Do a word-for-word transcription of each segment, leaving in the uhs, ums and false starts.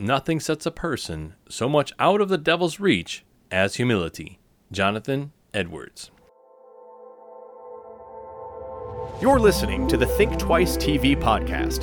nothing sets a person so much out of the devil's reach as humility. Jonathan Edwards. You're listening to the Think Twice T V podcast.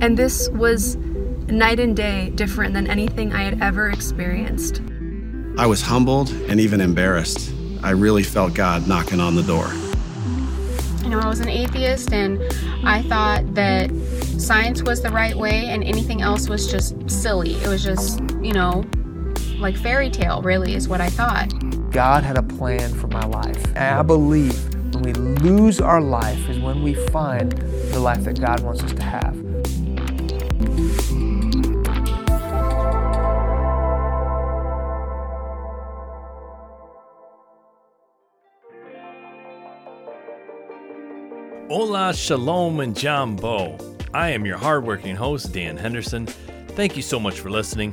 And this was night and day different than anything I had ever experienced. I was humbled and even embarrassed. I really felt God knocking on the door. You know, I was an atheist and I thought that science was the right way and anything else was just silly. It was just, you know, like fairy tale really is what I thought. God had a plan for my life. And I believe when we lose our life is when we find the life that God wants us to have. Hola, shalom, and jambo. I am your hardworking host, Dan Henderson. Thank you so much for listening.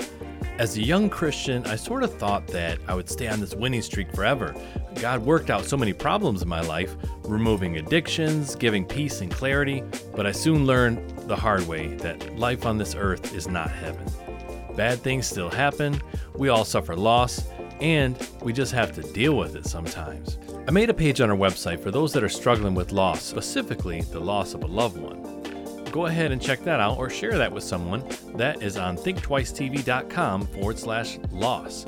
As a young Christian, I sort of thought that I would stay on this winning streak forever. God worked out so many problems in my life, removing addictions, giving peace and clarity, but I soon learned the hard way that life on this earth is not heaven. Bad things still happen, we all suffer loss, and we just have to deal with it sometimes. I made a page on our website for those that are struggling with loss, specifically the loss of a loved one. Go ahead and check that out or share that with someone. That is on thinktwicetv.com forward slash loss.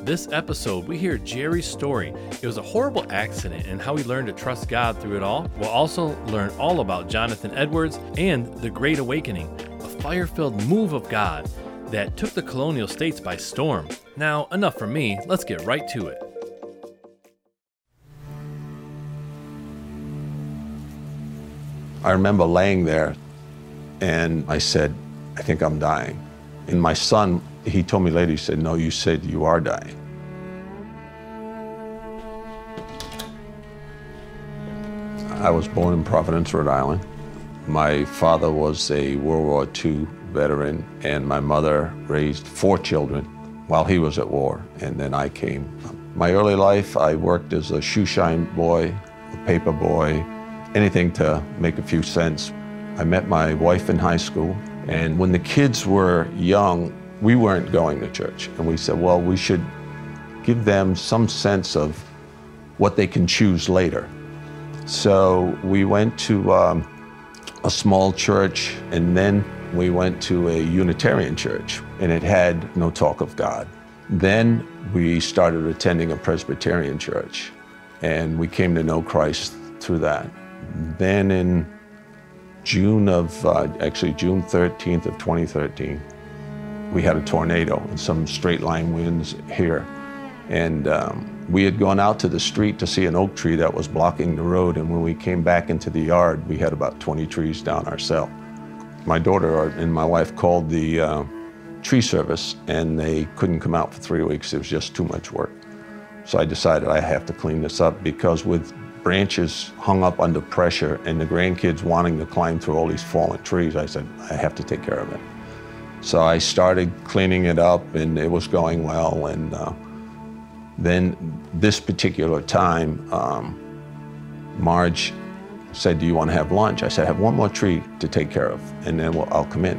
This episode, we hear Jerry's story. It was a horrible accident and how he learned to trust God through it all. We'll also learn all about Jonathan Edwards and the Great Awakening, a fire-filled move of God that took the colonial states by storm. Now, enough from me. Let's get right to it. I remember laying there and I said, I think I'm dying. And my son, he told me later, he said, no, you said you are dying. I was born in Providence, Rhode Island. My father was a World War Two veteran, and my mother raised four children while he was at war, and then I came. My early life, I worked as a shoeshine boy, a paper boy, anything to make a few cents. I met my wife in high school, and when the kids were young, we weren't going to church. And we said, well, we should give them some sense of what they can choose later. So we went to um, a small church, and then we went to a Unitarian church, and it had no talk of God. Then we started attending a Presbyterian church, and we came to know Christ through that. Then in June of, uh, actually June thirteenth of twenty thirteen, we had a tornado and some straight line winds here. And um, we had gone out to the street to see an oak tree that was blocking the road. And when we came back into the yard, we had about twenty trees down ourselves. My daughter and my wife called the uh, tree service and they couldn't come out for three weeks. It was just too much work. So I decided I have to clean this up, because with branches hung up under pressure and the grandkids wanting to climb through all these fallen trees, I said, I have to take care of it. So I started cleaning it up and it was going well. And uh, then this particular time, um, Marge said, do you want to have lunch? I said, I have one more tree to take care of and then we'll, I'll come in.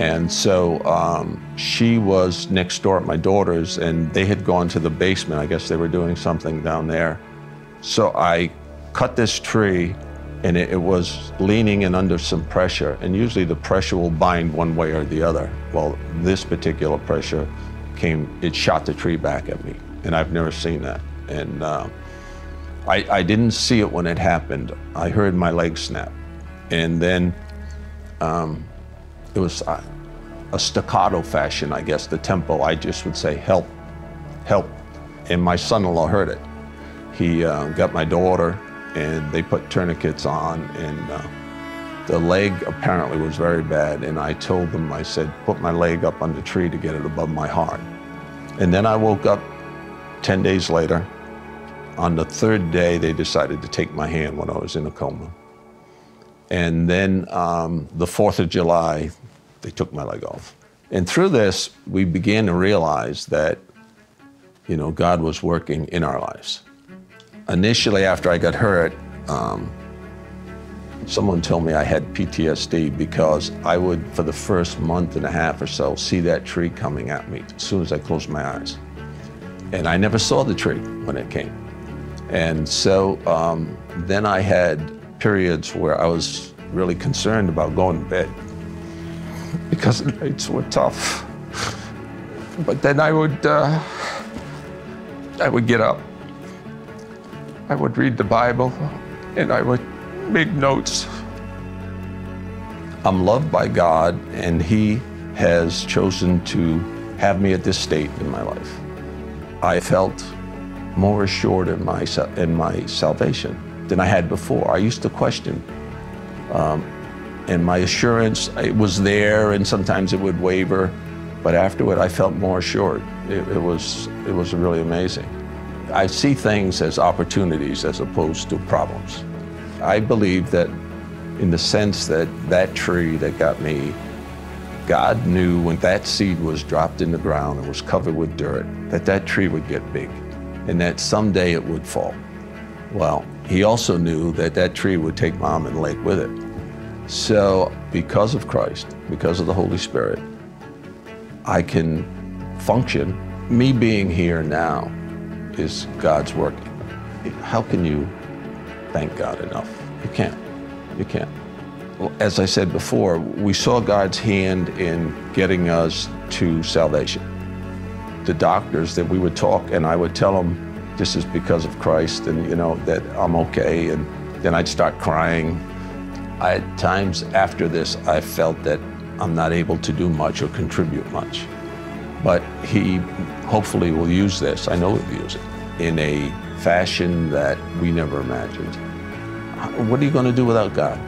And so um, she was next door at my daughter's and they had gone to the basement. I guess they were doing something down there. So I cut this tree and it, it was leaning and under some pressure, and usually the pressure will bind one way or the other. Well, this particular pressure came, it shot the tree back at me, and I've never seen that. And uh, I, I didn't see it when it happened. I heard my leg snap, and then um, it was a, a staccato fashion, I guess, the tempo. I just would say, help, help, and my son-in-law heard it. He uh, got my daughter and they put tourniquets on, and uh, the leg apparently was very bad. And I told them, I said, put my leg up on the tree to get it above my heart. And then I woke up ten days later. On the third day, they decided to take my hand when I was in a coma. And then um, the fourth of July, they took my leg off. And through this, we began to realize that, you know, God was working in our lives. Initially, after I got hurt, um, Someone told me I had P T S D because I would, for the first month and a half or so, see that tree coming at me as soon as I closed my eyes. And I never saw the tree when it came. And so um, then I had periods where I was really concerned about going to bed because the nights were tough. But then I would, uh, I would get up. I would read the Bible and I would make notes. I'm loved by God, and He has chosen to have me at this state in my life. I felt more assured in my, in my salvation than I had before. I used to question. Um, and my assurance, it was there, and sometimes it would waver. But afterward, I felt more assured. It, it, was, it was really amazing. I see things as opportunities as opposed to problems. I believe that in the sense that that tree that got me, God knew when that seed was dropped in the ground and was covered with dirt, that that tree would get big and that someday it would fall. Well, He also knew that that tree would take Mom and Lake with it. So because of Christ, because of the Holy Spirit, I can function. Me being here now is God's work. How can you thank God enough? You can't. You can't. As I said before, we saw God's hand in getting us to salvation. The doctors that we would talk, and I would tell them, this is because of Christ, and you know, that I'm okay, and then I'd start crying. I, at times after this, I felt that I'm not able to do much or contribute much. But He hopefully will use this, I know He'll use it, in a fashion that we never imagined. What are you going to do without God?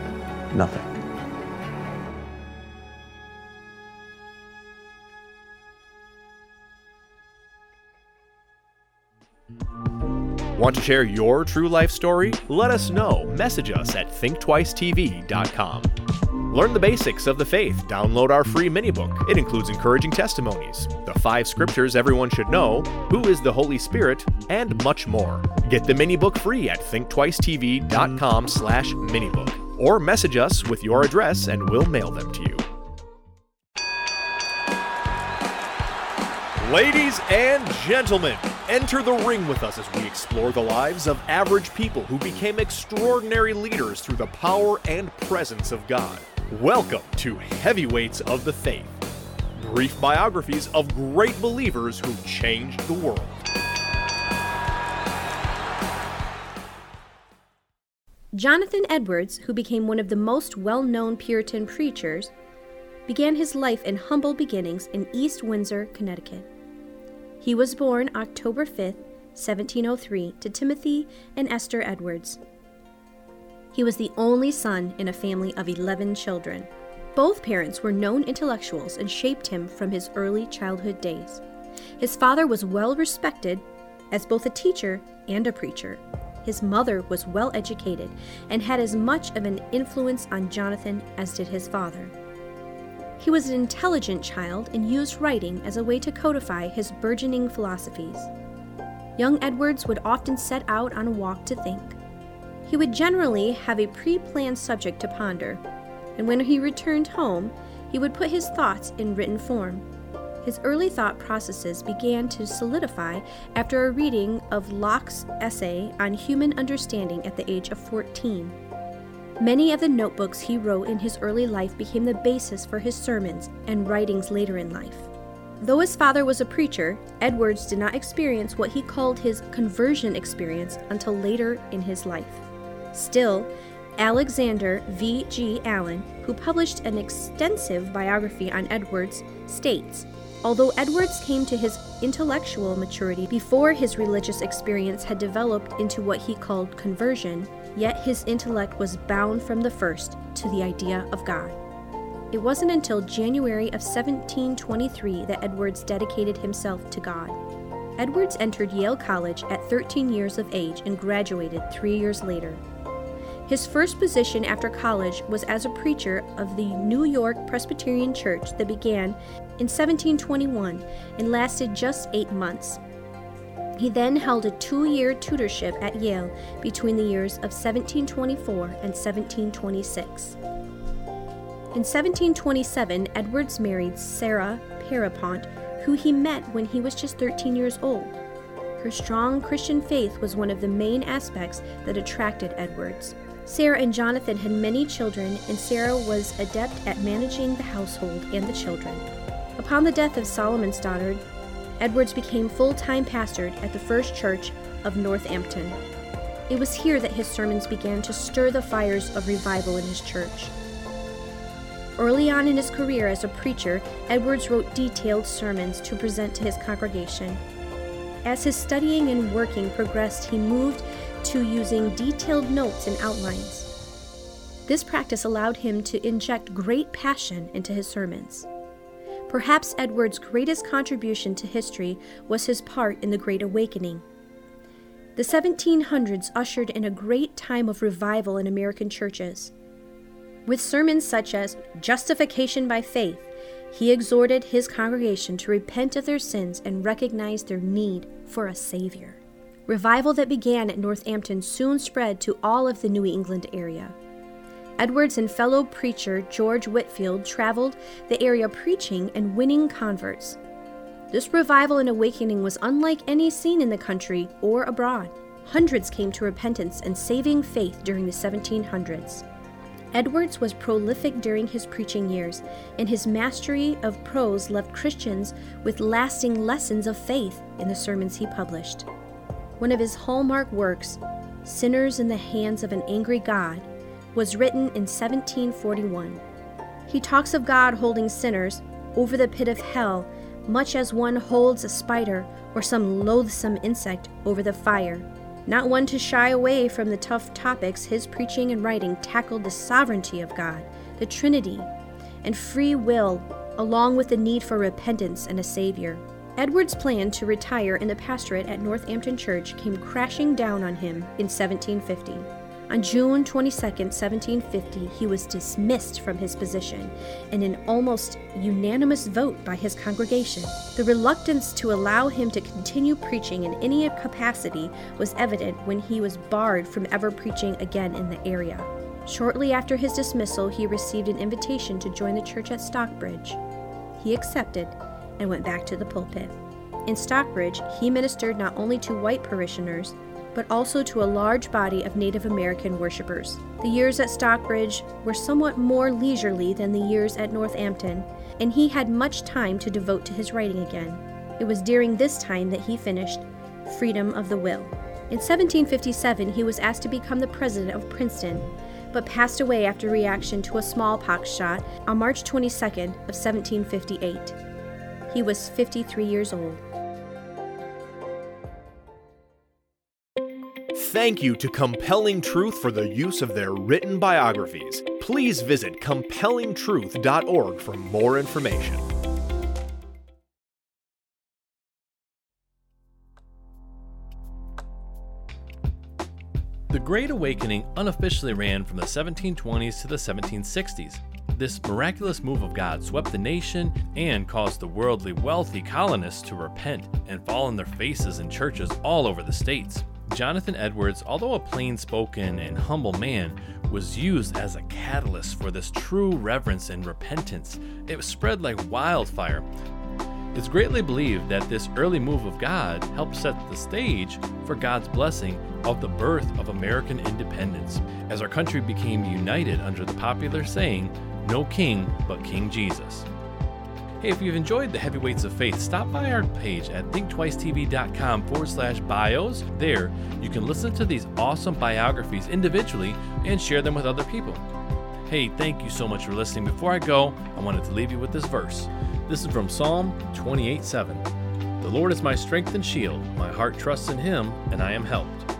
Nothing. Want to share your true life story? Let us know. Message us at think twice t v dot com. Learn the basics of the faith. Download our free mini-book. It includes encouraging testimonies, the five scriptures everyone should know, who is the Holy Spirit, and much more. Get the mini-book free at think twice t v dot com slash mini book, or message us with your address and we'll mail them to you. Ladies and gentlemen, enter the ring with us as we explore the lives of average people who became extraordinary leaders through the power and presence of God. Welcome to Heavyweights of the Faith, brief biographies of great believers who changed the world. Jonathan Edwards, who became one of the most well-known Puritan preachers, began his life in humble beginnings in East Windsor, Connecticut. He was born October fifth, seventeen oh three, to Timothy and Esther Edwards. He was the only son in a family of eleven children. Both parents were known intellectuals and shaped him from his early childhood days. His father was well respected as both a teacher and a preacher. His mother was well educated and had as much of an influence on Jonathan as did his father. He was an intelligent child and used writing as a way to codify his burgeoning philosophies. Young Edwards would often set out on a walk to think. He would generally have a pre-planned subject to ponder, and when he returned home, he would put his thoughts in written form. His early thought processes began to solidify after a reading of Locke's Essay on Human Understanding at the age of fourteen. Many of the notebooks he wrote in his early life became the basis for his sermons and writings later in life. Though his father was a preacher, Edwards did not experience what he called his conversion experience until later in his life. Still, Alexander V. G. Allen, who published an extensive biography on Edwards, states, although Edwards came to his intellectual maturity before his religious experience had developed into what he called conversion, yet his intellect was bound from the first to the idea of God. It wasn't until January of seventeen twenty-three that Edwards dedicated himself to God. Edwards entered Yale College at thirteen years of age and graduated three years later. His first position after college was as a preacher of the New York Presbyterian Church that began in seventeen twenty-one and lasted just eight months. He then held a two-year tutorship at Yale between the years of seventeen twenty-four and seventeen twenty-six. In seventeen twenty-seven, Edwards married Sarah Pierpont, who he met when he was just thirteen years old. Her strong Christian faith was one of the main aspects that attracted Edwards. Sarah and Jonathan had many children, and Sarah was adept at managing the household and the children. Upon the death of Solomon Stoddard, Edwards became full-time pastor at the First Church of Northampton. It was here that his sermons began to stir the fires of revival in his church. Early on in his career as a preacher, Edwards wrote detailed sermons to present to his congregation. As his studying and working progressed, he moved to using detailed notes and outlines. This practice allowed him to inject great passion into his sermons. Perhaps Edwards' greatest contribution to history was his part in the Great Awakening. The seventeen hundreds ushered in a great time of revival in American churches. With sermons such as Justification by Faith, he exhorted his congregation to repent of their sins and recognize their need for a Savior. Revival that began at Northampton soon spread to all of the New England area. Edwards and fellow preacher George Whitefield traveled the area preaching and winning converts. This revival and awakening was unlike any seen in the country or abroad. Hundreds came to repentance and saving faith during the seventeen hundreds. Edwards was prolific during his preaching years, and his mastery of prose left Christians with lasting lessons of faith in the sermons he published. One of his hallmark works, Sinners in the Hands of an Angry God, was written in seventeen forty-one. He talks of God holding sinners over the pit of hell, much as one holds a spider or some loathsome insect over the fire. Not one to shy away from the tough topics, his preaching and writing tackled the sovereignty of God, the Trinity, and free will, along with the need for repentance and a Savior. Edwards' plan to retire in the pastorate at Northampton Church came crashing down on him in seventeen fifty. On June twenty-second, seventeen fifty, he was dismissed from his position in an almost unanimous vote by his congregation. The reluctance to allow him to continue preaching in any capacity was evident when he was barred from ever preaching again in the area. Shortly after his dismissal, he received an invitation to join the church at Stockbridge. He accepted and went back to the pulpit. In Stockbridge, he ministered not only to white parishioners, but also to a large body of Native American worshipers. The years at Stockbridge were somewhat more leisurely than the years at Northampton, and he had much time to devote to his writing again. It was during this time that he finished Freedom of the Will. In seventeen fifty-seven, he was asked to become the president of Princeton, but passed away after reaction to a smallpox shot on March twenty-second of seventeen fifty-eight. He was fifty-three years old. Thank you to Compelling Truth for the use of their written biographies. Please visit compelling truth dot org for more information. The Great Awakening unofficially ran from the seventeen twenties to the seventeen sixties. This miraculous move of God swept the nation and caused the worldly wealthy colonists to repent and fall on their faces in churches all over the states. Jonathan Edwards, although a plain-spoken and humble man, was used as a catalyst for this true reverence and repentance. It was spread like wildfire. It's greatly believed that this early move of God helped set the stage for God's blessing of the birth of American independence, as our country became united under the popular saying, "No king but King Jesus." Hey, if you've enjoyed the Heavyweights of Faith, stop by our page at thinktwicetv.com forward slash bios. There, you can listen to these awesome biographies individually and share them with other people. Hey, thank you so much for listening. Before I go, I wanted to leave you with this verse. This is from Psalm twenty-eight seven. The Lord is my strength and shield. My heart trusts in him, and I am helped.